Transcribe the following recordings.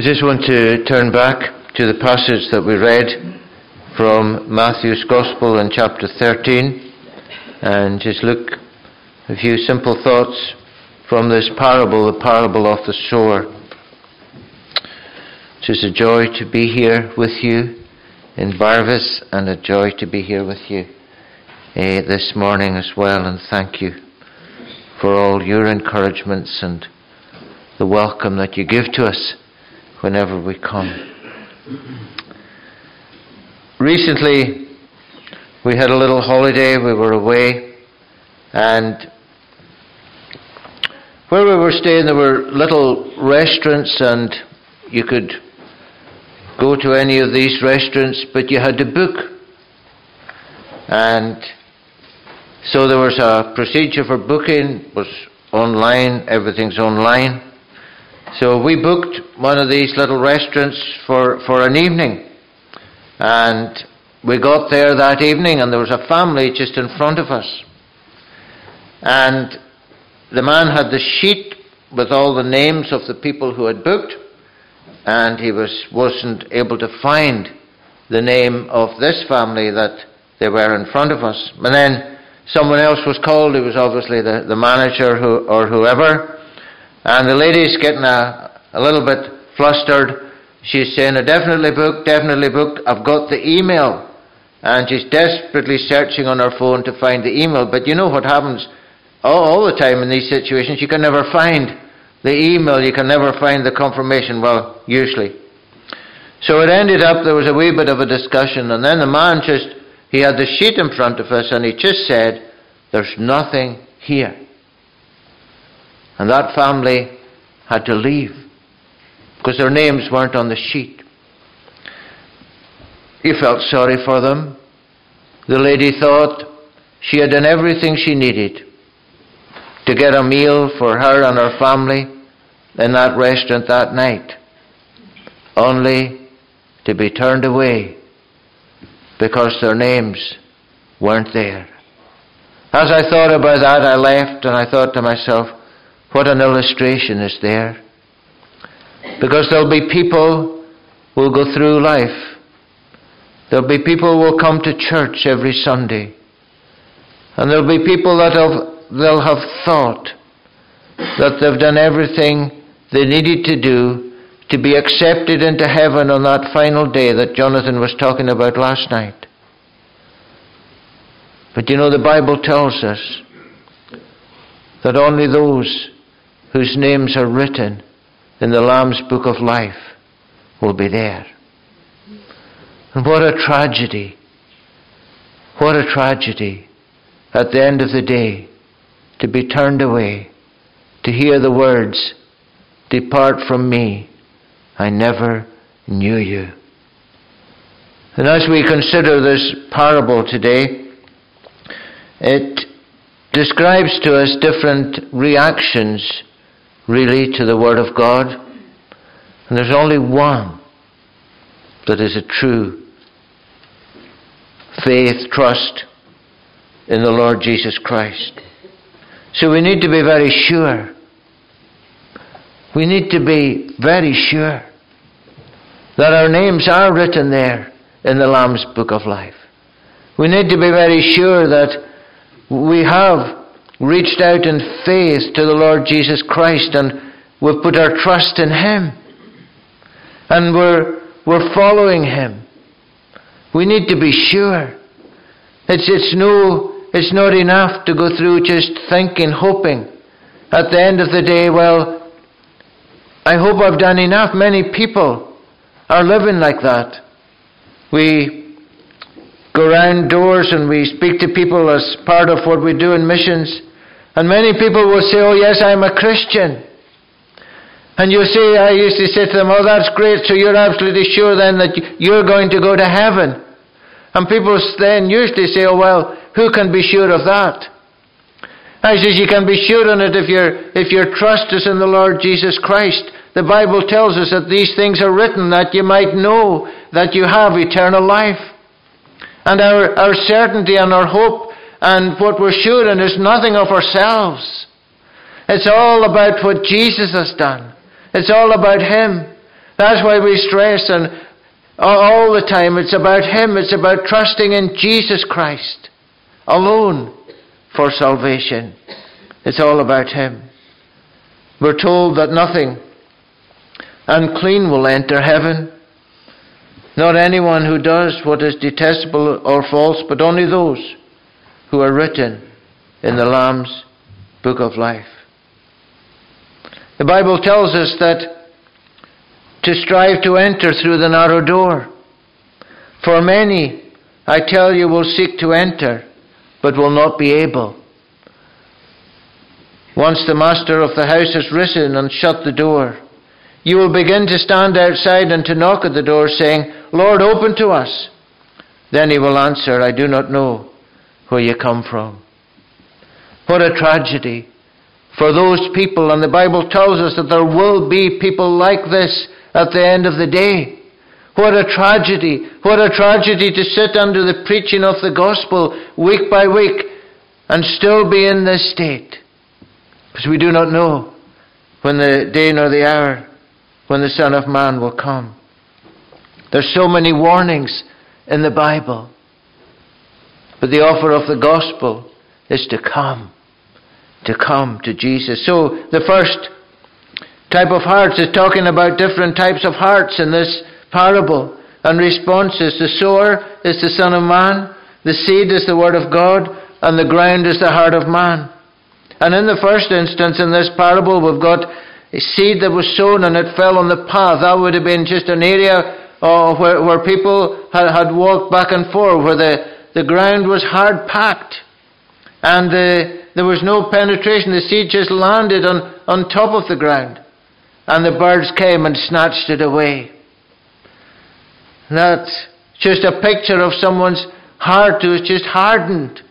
I just want to turn back to the passage that we read from Matthew's Gospel in chapter 13 and just look a few simple thoughts from this parable, the parable of the sower. It is a joy to be here with you in Barvis and a joy to be here with you this morning as well, and thank you for all your encouragements and the welcome that you give to us whenever we come. Recently we had a little holiday, we were away, and where we were staying there were little restaurants, and you could go to any of these restaurants but you had to book. And so there was a procedure for booking, it was online, everything's online. So we booked one of these little restaurants for an evening, and we got there that evening and there was a family just in front of us, and the man had the sheet with all the names of the people who had booked, and he wasn't able to find the name of this family that they were in front of us. And then someone else was called, it was obviously the manager or whoever. And the lady's getting a little bit flustered. She's saying, I definitely booked, I've got the email. And she's desperately searching on her phone to find the email. But you know what happens all the time in these situations, you can never find the email, you can never find the confirmation, well, usually. So it ended up there was a wee bit of a discussion, and then the man he had the sheet in front of us and he just said, there's nothing here. And that family had to leave because their names weren't on the sheet. He felt sorry for them. The lady thought she had done everything she needed to get a meal for her and her family in that restaurant that night, only to be turned away because their names weren't there. As I thought about that, I left and I thought to myself, what an illustration is there. Because there'll be people who will go through life. There'll be people who will come to church every Sunday. And there'll be people that they'll have thought that they've done everything they needed to do to be accepted into heaven on that final day that Jonathan was talking about last night. But you know, the Bible tells us that only those whose names are written in the Lamb's Book of Life will be there. And what a tragedy. What a tragedy at the end of the day to be turned away, to hear the words, depart from me, I never knew you. And as we consider this parable today, it describes to us different reactions really to the Word of God, and there's only one that is a true faith, trust in the Lord Jesus Christ. So we need to be very sure. We need to be very sure that our names are written there in the Lamb's Book of Life. We need to be very sure that we have reached out in faith to the Lord Jesus Christ and we've put our trust in Him. And we're following Him. We need to be sure. It's not enough to go through just thinking, hoping. At the end of the day, well, I hope I've done enough. Many people are living like that. We go round doors and we speak to people as part of what we do in missions, and many people will say, oh yes, I'm a Christian. And you'll say, I used to say to them, oh that's great, so you're absolutely sure then that you're going to go to heaven. And people then usually say, oh well, who can be sure of that? I says, you can be sure on it if your trust is in the Lord Jesus Christ. The Bible tells us that these things are written that you might know that you have eternal life. And our certainty and our hope and what we're sure in is nothing of ourselves. It's all about what Jesus has done. It's all about Him. That's why we stress and all the time it's about Him. It's about trusting in Jesus Christ alone for salvation. It's all about Him. We're told that nothing unclean will enter heaven. Not anyone who does what is detestable or false, but only those who are written in the Lamb's Book of Life. The Bible tells us that to strive to enter through the narrow door. For many, I tell you, will seek to enter, but will not be able. Once the master of the house has risen and shut the door, you will begin to stand outside and to knock at the door, saying, "Lord, open to us." Then he will answer, "I do not know where you come from." What a tragedy for those people. And the Bible tells us that there will be people like this at the end of the day. What a tragedy. What a tragedy to sit under the preaching of the gospel week by week and still be in this state. Because we do not know when the day nor the hour when the Son of Man will come. There's so many warnings in the Bible. But the offer of the gospel is to come to Jesus. So the first type of hearts is talking about different types of hearts in this parable and responses. The sower is the Son of Man, the seed is the Word of God, and the ground is the heart of man. And in the first instance in this parable, we've got a seed that was sown and it fell on the path. That would have been just an area where people had walked back and forth, where the ground was hard packed. And there was no penetration. The seed just landed on top of the ground. And the birds came and snatched it away. And that's just a picture of someone's heart who is just hardened.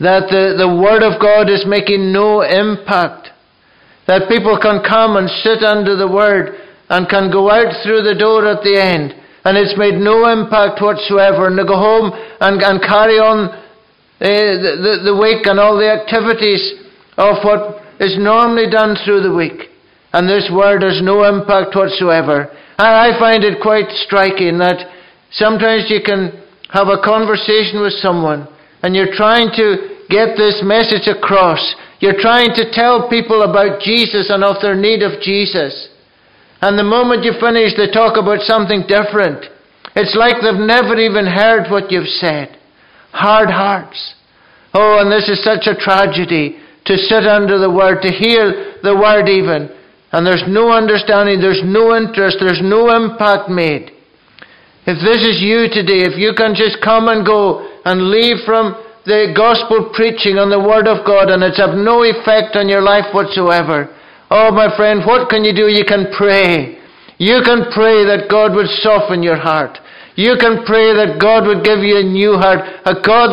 That the Word of God is making no impact. That people can come and sit under the Word and can go out through the door at the end. And it's made no impact whatsoever. And they go home and carry on the week and all the activities of what is normally done through the week. And this Word has no impact whatsoever. And I find it quite striking that sometimes you can have a conversation with someone and you're trying to get this message across. You're trying to tell people about Jesus and of their need of Jesus. And the moment you finish, they talk about something different. It's like they've never even heard what you've said. Hard hearts. Oh, and this is such a tragedy, to sit under the Word, to hear the Word even, and there's no understanding, there's no interest, there's no impact made. If this is you today, if you can just come and go and leave from the gospel preaching on the Word of God and it's of no effect on your life whatsoever, oh my friend, what can you do? You can pray. You can pray that God would soften your heart. You can pray that God would give you a new heart, a heart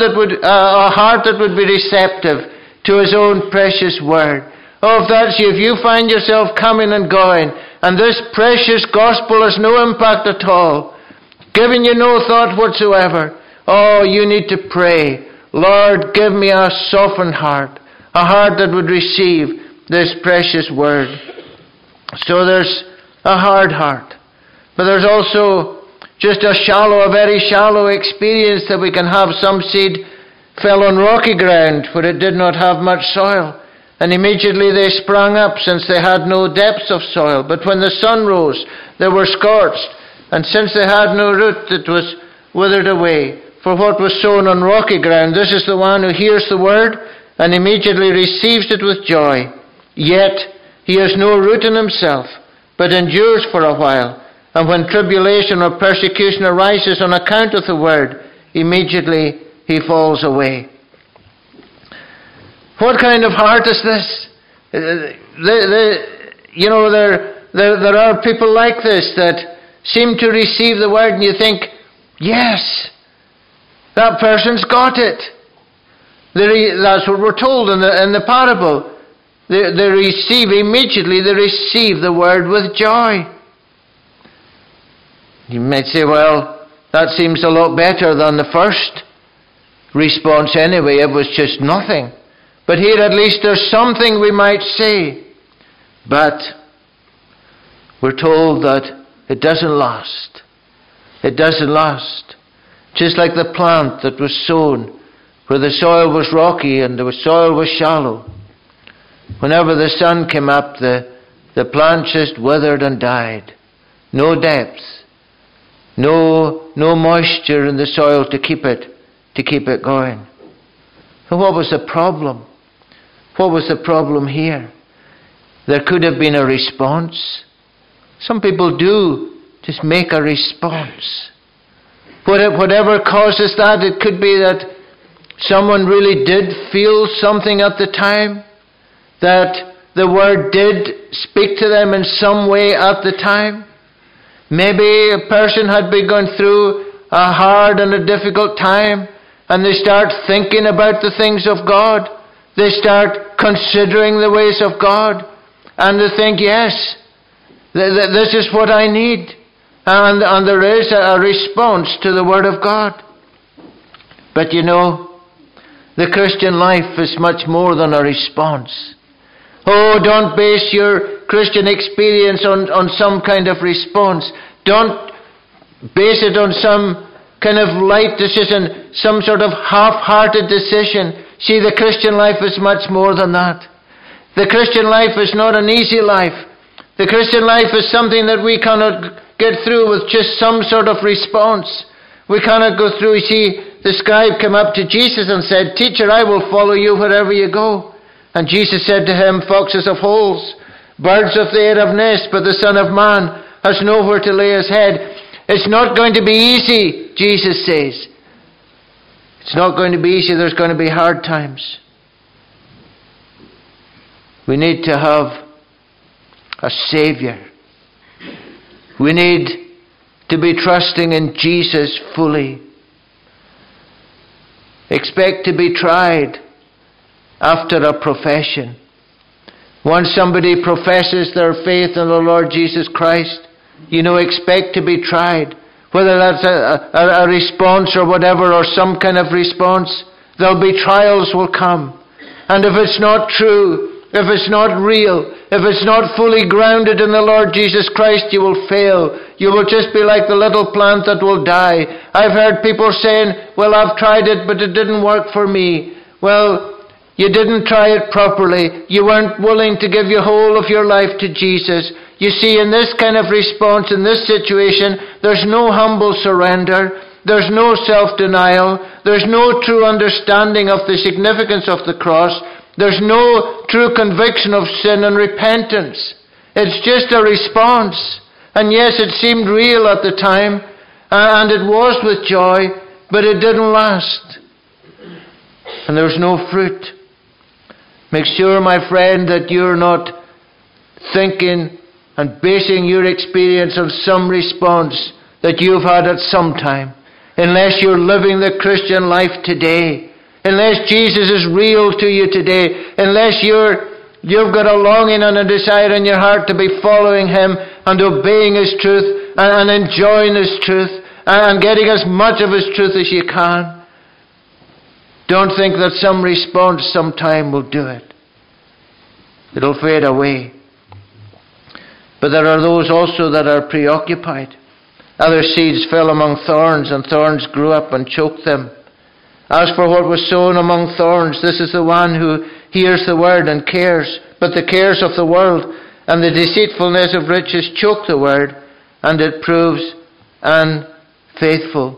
that would be receptive to His own precious Word. Oh, if that's you, if you find yourself coming and going, and this precious gospel has no impact at all, giving you no thought whatsoever, oh, you need to pray, "Lord, give me a softened heart, a heart that would receive this precious Word." So there's a hard heart, but there's also just a very shallow experience that we can have. Some seed fell on rocky ground where it did not have much soil, and immediately they sprang up since they had no depth of soil. But when the sun rose, they were scorched, and since they had no root, it was withered away. For what was sown on rocky ground, this is the one who hears the word and immediately receives it with joy. Yet he has no root in himself, but endures for a while. And when tribulation or persecution arises on account of the word, immediately he falls away. What kind of heart is this? There are people like this that seem to receive the word and you think, yes, that person's got it. That's what we're told in the parable. They receive the word with joy. You might say, well, that seems a lot better than the first response anyway. It was just nothing. But here at least there's something we might say. But we're told that it doesn't last. It doesn't last. Just like the plant that was sown where the soil was rocky and the soil was shallow. Whenever the sun came up, the plant just withered and died. No depth. No moisture in the soil to keep it going. And what was the problem? What was the problem here? There could have been a response. Some people do just make a response. Whatever causes that, it could be that someone really did feel something at the time, that the Word did speak to them in some way at the time. Maybe a person had been going through a hard and a difficult time, and they start thinking about the things of God. They start considering the ways of God. And they think, yes, this is what I need. And there is a response to the Word of God. But you know, the Christian life is much more than a response. Oh, don't base your Christian experience on some kind of response. Don't base it on some kind of light decision, some sort of half-hearted decision. See, the Christian life is much more than that. The Christian life is not an easy life. The Christian life is something that we cannot get through with just some sort of response. We cannot go through. You see, the scribe came up to Jesus and said, "Teacher, I will follow you wherever you go." And Jesus said to him, "Foxes have holes, birds of the air have nests, but the Son of Man has nowhere to lay his head." It's not going to be easy, Jesus says. It's not going to be easy. There's going to be hard times. We need to have a Saviour. We need to be trusting in Jesus fully. Expect to be tried after a profession. Once somebody professes their faith in the Lord Jesus Christ, you know, expect to be tried. Whether that's a response or whatever, or some kind of response, there'll be trials will come. And if it's not true, if it's not real, if it's not fully grounded in the Lord Jesus Christ, you will fail. You will just be like the little plant that will die. I've heard people saying, "Well, I've tried it, but it didn't work for me." Well, you didn't try it properly. You weren't willing to give your whole of your life to Jesus. You see, in this kind of response, in this situation, there's no humble surrender. There's no self-denial. There's no true understanding of the significance of the cross. There's no true conviction of sin and repentance. It's just a response. And yes, it seemed real at the time, and it was with joy, but it didn't last. And there's no fruit. Make sure, my friend, that you're not thinking and basing your experience on some response that you've had at some time. Unless you're living the Christian life today, unless Jesus is real to you today, unless you've got a longing and a desire in your heart to be following Him and obeying His truth and enjoying His truth and getting as much of His truth as you can, don't think that some response sometime will do it. It'll fade away. But there are those also that are preoccupied. Other seeds fell among thorns, and thorns grew up and choked them. As for what was sown among thorns, this is the one who hears the word and cares, but the cares of the world and the deceitfulness of riches choke the word, and it proves unfaithful.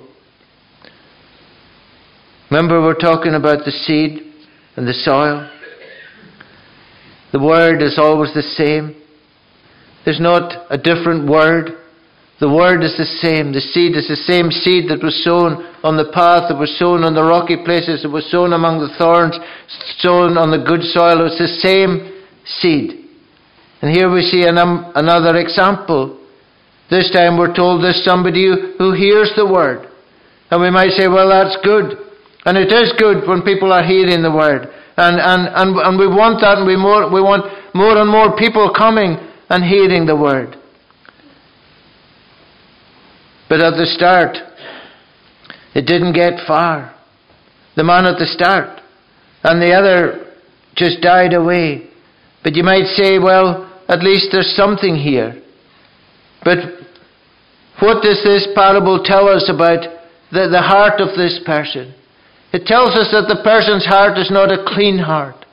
Remember, we're talking about the seed and the soil. The word is always the same. There's not a different word. The word is the same. The seed is the same seed that was sown on the path, that was sown on the rocky places, that was sown among the thorns, sown on the good soil. It's the same seed. And here we see another example. This time we're told there's somebody who hears the word. And we might say, well, that's good. And it is good when people are hearing the word. And we want that, and we want more and more people coming and hearing the word. But at the start, it didn't get far. The man at the start and the other just died away. But you might say, well, at least there's something here. But what does this parable tell us about the heart of this person? It tells us that the person's heart is not a clean heart.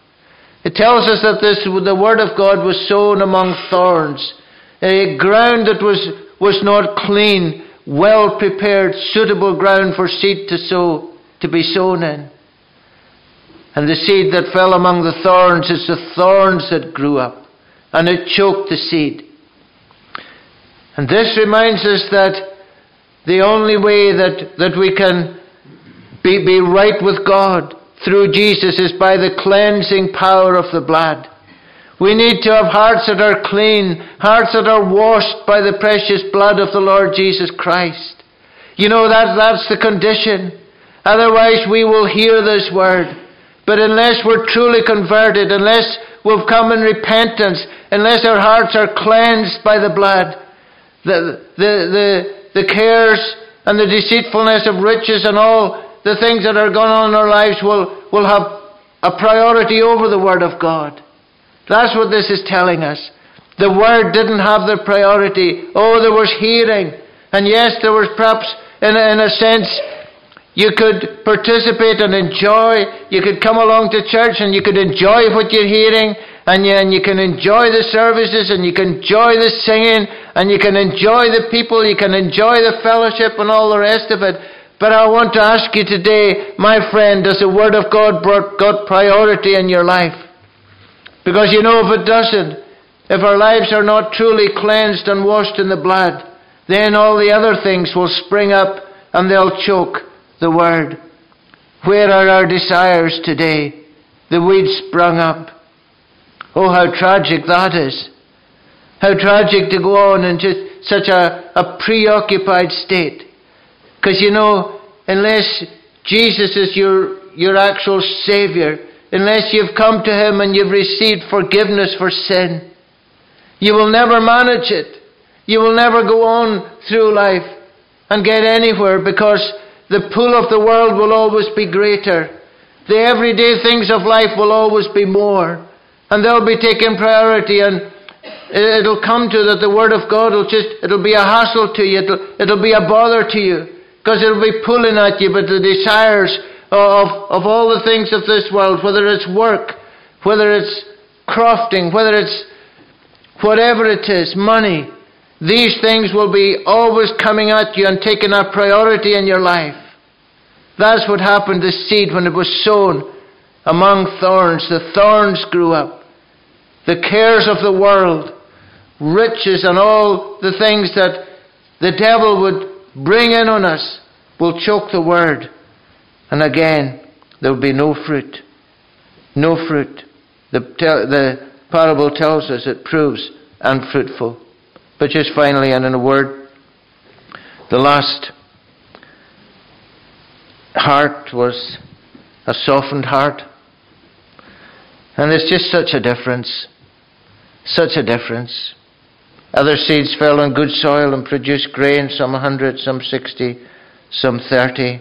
It tells us that the Word of God was sown among thorns, a ground that was not clean, well prepared, suitable ground for seed to be sown in. And the seed that fell among the thorns, it's the thorns that grew up, and it choked the seed. And this reminds us that the only way that we can be right with God through Jesus is by the cleansing power of the blood. We need to have hearts that are clean, hearts that are washed by the precious blood of the Lord Jesus Christ. You know, that's the condition. Otherwise we will hear this word. But unless we're truly converted, unless we've come in repentance, unless our hearts are cleansed by the blood, the cares and the deceitfulness of riches and all the things that are going on in our lives will have a priority over the Word of God. That's what this is telling us. The Word didn't have the priority. Oh, there was hearing. And yes, there was perhaps, in a sense, you could participate and enjoy. You could come along to church and you could enjoy what you're hearing. And you can enjoy the services and you can enjoy the singing and you can enjoy the people. You can enjoy the fellowship and all the rest of it. But I want to ask you today, my friend, does the Word of God got priority in your life? Because you know, if it doesn't, if our lives are not truly cleansed and washed in the blood, then all the other things will spring up and they'll choke the Word. Where are our desires today? The weeds sprung up. Oh, how tragic that is. How tragic to go on in just such a preoccupied state. Because you know, unless Jesus is your actual Saviour, unless you've come to Him and you've received forgiveness for sin, you will never manage it. You will never go on through life and get anywhere, because the pull of the world will always be greater. The everyday things of life will always be more. And they'll be taking priority, and it'll come to that the Word of God it'll be a hassle to you. It'll be a bother to you, because it'll be pulling at you, but the desires of all the things of this world, whether it's work, whether it's crafting, whether it's whatever it is, money, these things will be always coming at you and taking a priority in your life. That's what happened to the seed when it was sown among thorns. The thorns grew up. The cares of the world, riches and all the things that the devil would bring in on us will choke the Word. And again, there will be no fruit. No fruit. The parable tells us it proves unfruitful. But just finally, and in a word, the last heart was a softened heart. And there's just such a difference. Such a difference. Other seeds fell on good soil and produced grain, some 100, some 60, some 30.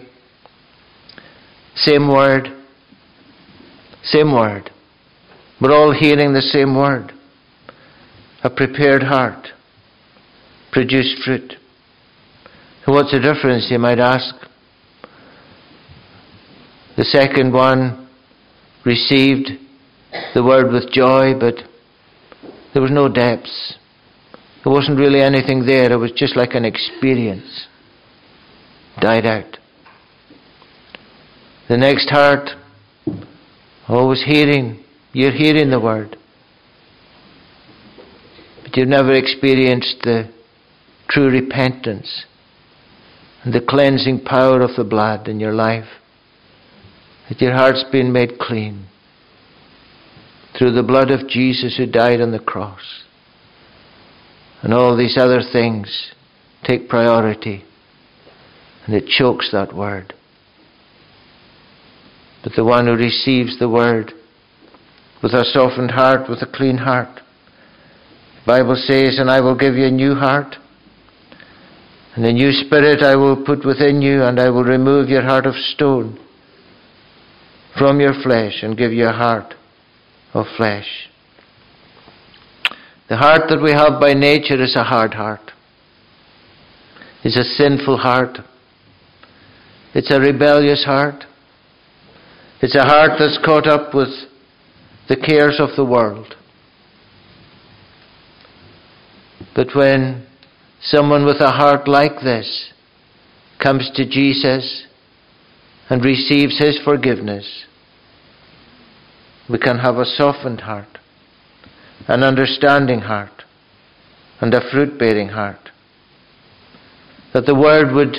Same word. Same word. We're all hearing the same word. A prepared heart produced fruit. What's the difference, you might ask? The second one received the Word with joy, but there was no depths. There wasn't really anything there. It was just like an experience. Died out. The next heart, always hearing. You're hearing the Word. But you've never experienced the true repentance and the cleansing power of the blood in your life. That your heart's been made clean through the blood of Jesus who died on the cross. And all these other things take priority, and it chokes that Word. But the one who receives the Word with a softened heart, with a clean heart. The Bible says, and I will give you a new heart, and a new spirit I will put within you, and I will remove your heart of stone from your flesh and give you a heart of flesh. The heart that we have by nature is a hard heart. is a sinful heart. It's a rebellious heart. It's a heart that's caught up with the cares of the world. But when someone with a heart like this comes to Jesus and receives his forgiveness, we can have a softened heart, an understanding heart, and a fruit-bearing heart. That the word would,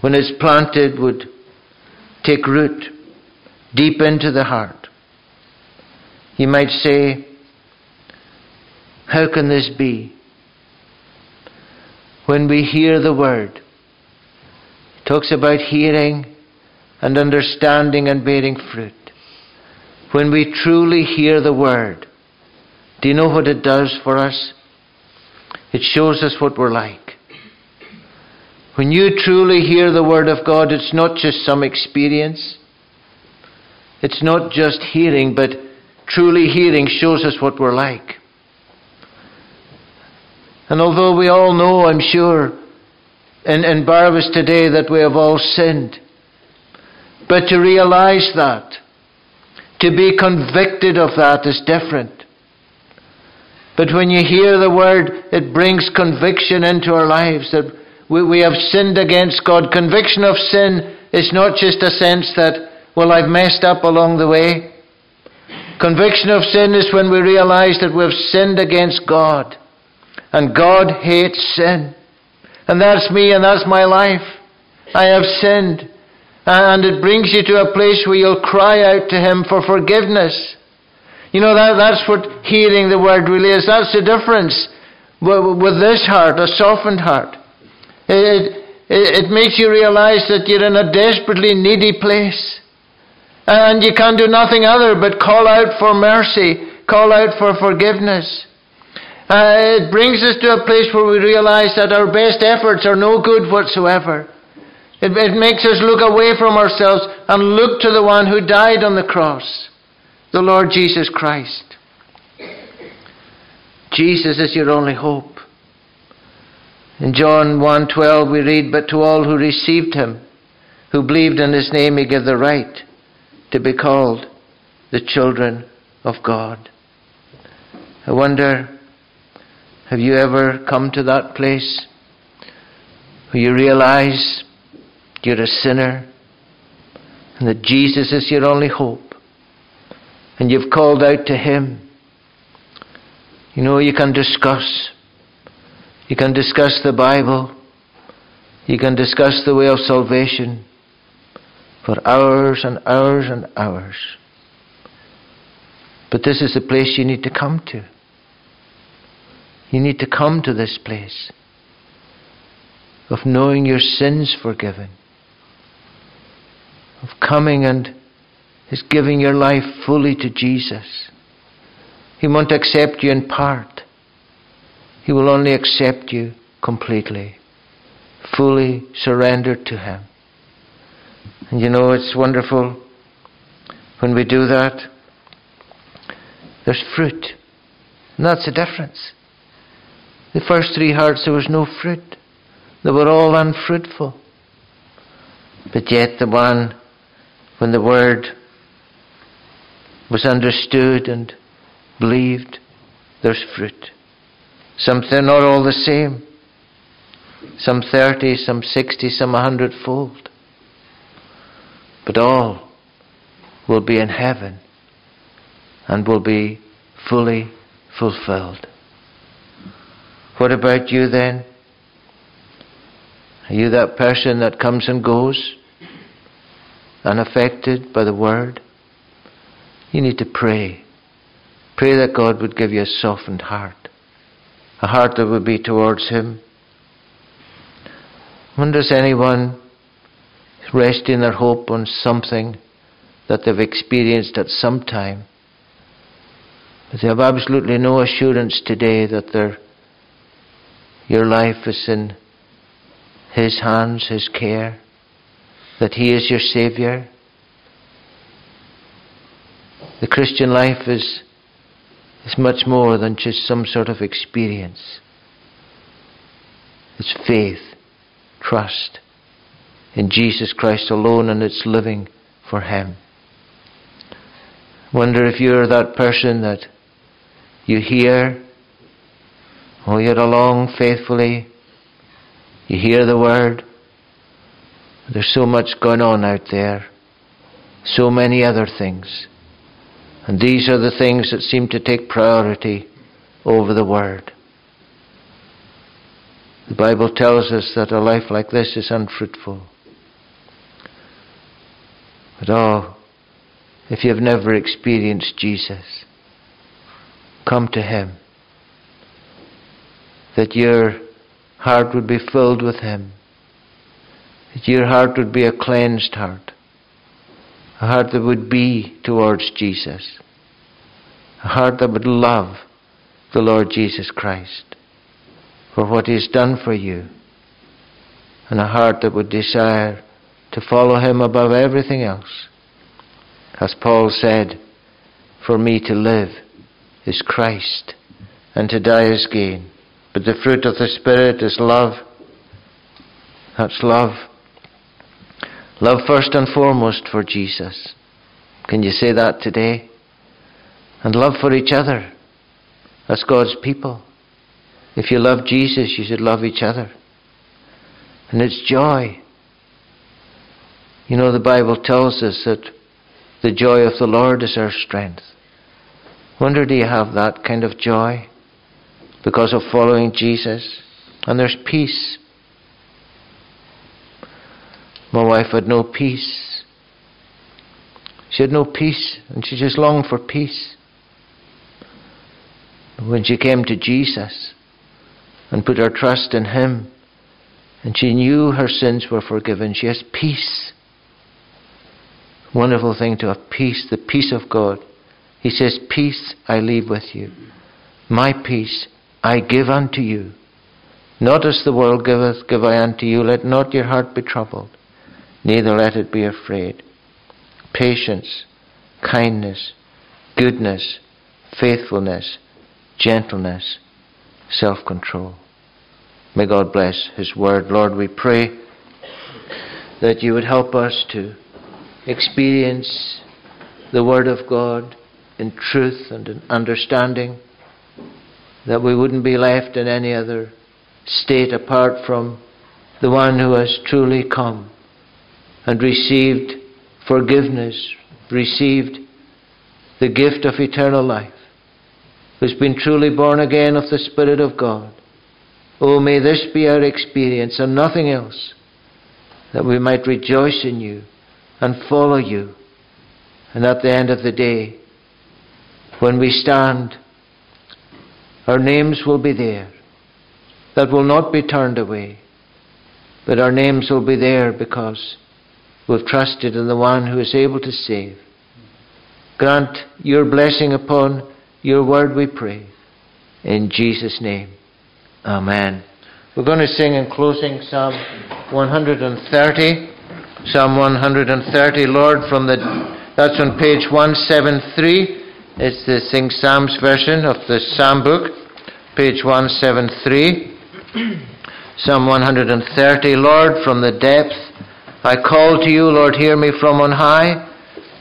when it's planted, would take root deep into the heart. You might say, how can this be? When we hear the word, it talks about hearing and understanding and bearing fruit. When we truly hear the word, do you know what it does for us? It shows us what we're like. When you truly hear the word of God, it's not just some experience. It's not just hearing, but truly hearing shows us what we're like. And although we all know, I'm sure, in Barvis today that we have all sinned, but to realize that, to be convicted of that is different. But when you hear the word, it brings conviction into our lives that we have sinned against God. Conviction of sin is not just a sense that, well, I've messed up along the way. Conviction of sin is when we realize that we've sinned against God. And God hates sin. And that's me and that's my life. I have sinned. And it brings you to a place where you'll cry out to him for forgiveness. You know, that's what hearing the word really is. That's the difference with this heart, a softened heart. It makes you realize that you're in a desperately needy place. And you can't do nothing other but call out for mercy, call out for forgiveness. It brings us to a place where we realize that our best efforts are no good whatsoever. It makes us look away from ourselves and look to the one who died on the cross, the Lord Jesus Christ. Jesus is your only hope. In John 1:12 we read, "But to all who received him, who believed in his name, he gave the right to be called the children of God." I wonder, have you ever come to that place where you realize you're a sinner and that Jesus is your only hope and you've called out to him? You know, you can discuss the Bible, you can discuss the way of salvation for hours and hours and hours. But this is the place you need to come to. You need to come to this place of knowing your sins forgiven, of coming and his giving your life fully to Jesus. He won't accept you in part. He will only accept you completely, fully surrendered to him. And you know, it's wonderful when we do that. There's fruit. And that's the difference. The first three hearts, there was no fruit. They were all unfruitful. But yet the one, when the word was understood and believed, there's fruit. Some, they're not all the same. Some 30, some 60, some 100-fold. But all will be in heaven and will be fully fulfilled. What about you then? Are you that person that comes and goes, unaffected by the word? You need to pray. Pray that God would give you a softened heart, a heart that would be towards him. When does anyone resting their hope on something that they've experienced at some time, but they have absolutely no assurance today that your life is in his hands, his care, that he is your Saviour? The Christian life is much more than just some sort of experience. It's faith, trust in Jesus Christ alone, and it's living for Him. I wonder if you're that person that you hear all yet along faithfully, you hear the word. There's so much going on out there, so many other things, and these are the things that seem to take priority over the word. The Bible tells us that a life like this is unfruitful. But oh, if you've never experienced Jesus, come to Him, that your heart would be filled with Him, that your heart would be a cleansed heart, a heart that would be towards Jesus, a heart that would love the Lord Jesus Christ for what He's done for you, and a heart that would desire to follow Him above everything else. As Paul said, "For me to live is Christ, and to die is gain." But the fruit of the Spirit is love. That's love. Love first and foremost for Jesus. Can you say that today? And love for each other as God's people. If you love Jesus, you should love each other. And it's joy. You know, the Bible tells us that the joy of the Lord is our strength. Wonder, do you have that kind of joy because of following Jesus? And there's peace. My wife had no peace. She had no peace, and she just longed for peace. But when she came to Jesus and put her trust in Him, and she knew her sins were forgiven, she has peace. Wonderful thing to have peace, the peace of God. He says, "Peace I leave with you. My peace I give unto you. Not as the world giveth, give I unto you. Let not your heart be troubled, neither let it be afraid." Patience, kindness, goodness, faithfulness, gentleness, self-control. May God bless His word. Lord, we pray that You would help us to experience the word of God in truth and in understanding, that we wouldn't be left in any other state apart from the one who has truly come and received forgiveness, received the gift of eternal life, who's been truly born again of the Spirit of God. Oh, may this be our experience and nothing else, that we might rejoice in You and follow You. And at the end of the day, when we stand, our names will be there. That will not be turned away, but our names will be there because we've trusted in the one who is able to save. Grant Your blessing upon Your word, we pray. In Jesus' name, amen. We're going to sing in closing Psalm 130. Psalm 130, Lord, that's on page 173. It's the Sing Psalms version of the Psalm book, page 173. Psalm 130, Lord, from the depth I call to You. Lord, hear me from on high,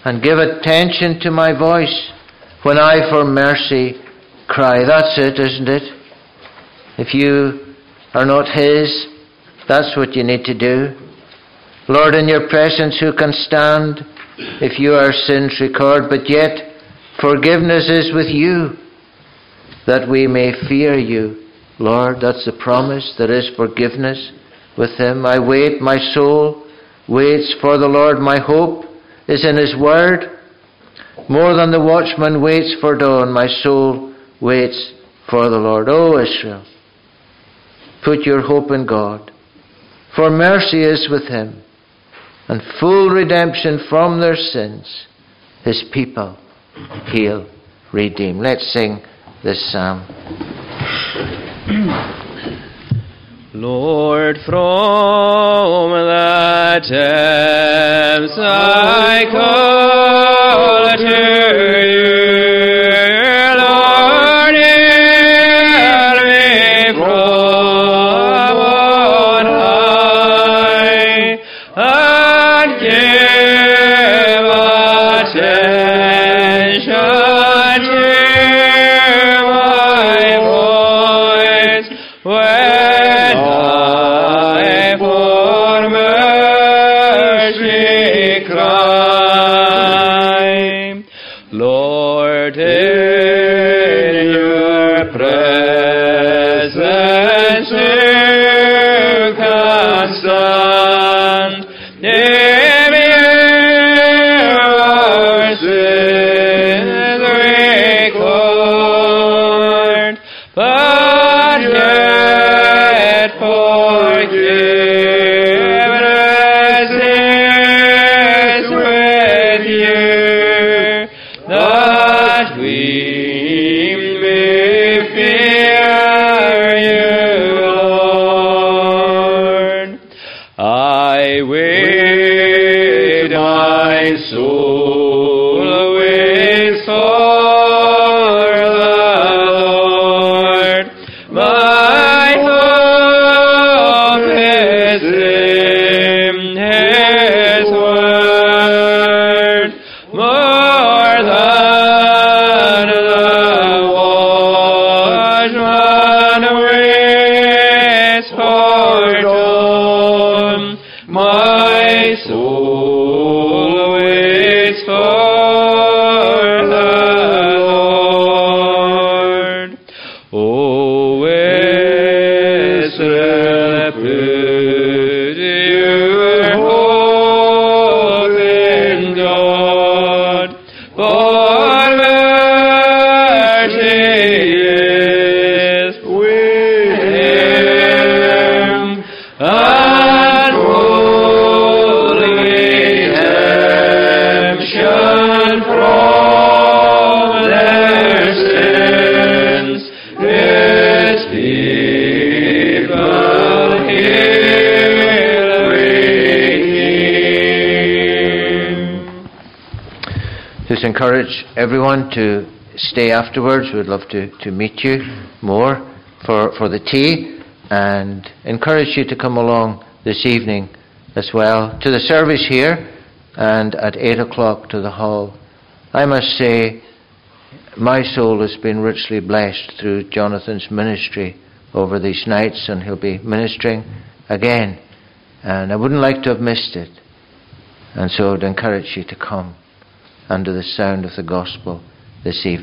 and give attention to my voice when I for mercy cry. That's it, isn't it? If you are not His, that's what you need to do. Lord, in Your presence who can stand? If You our sins record, but yet forgiveness is with You, that we may fear You. Lord, that's the promise. There is forgiveness with Him. I wait, my soul waits for the Lord. My hope is in His word. More than the watchman waits for dawn, my soul waits for the Lord. O Israel, put your hope in God, for mercy is with Him, and full redemption from their sins. His people He'll redeem. Let's sing this psalm. Lord, from the depths I call to You. Lord, hear me from please encourage everyone to stay afterwards. We'd love to meet you more for the tea, and encourage you to come along this evening as well to the service here, and at 8:00 to the hall. I must say, my soul has been richly blessed through Jonathan's ministry over these nights, and he'll be ministering again, and I wouldn't like to have missed it. And so I'd encourage you to come under the sound of the gospel this evening.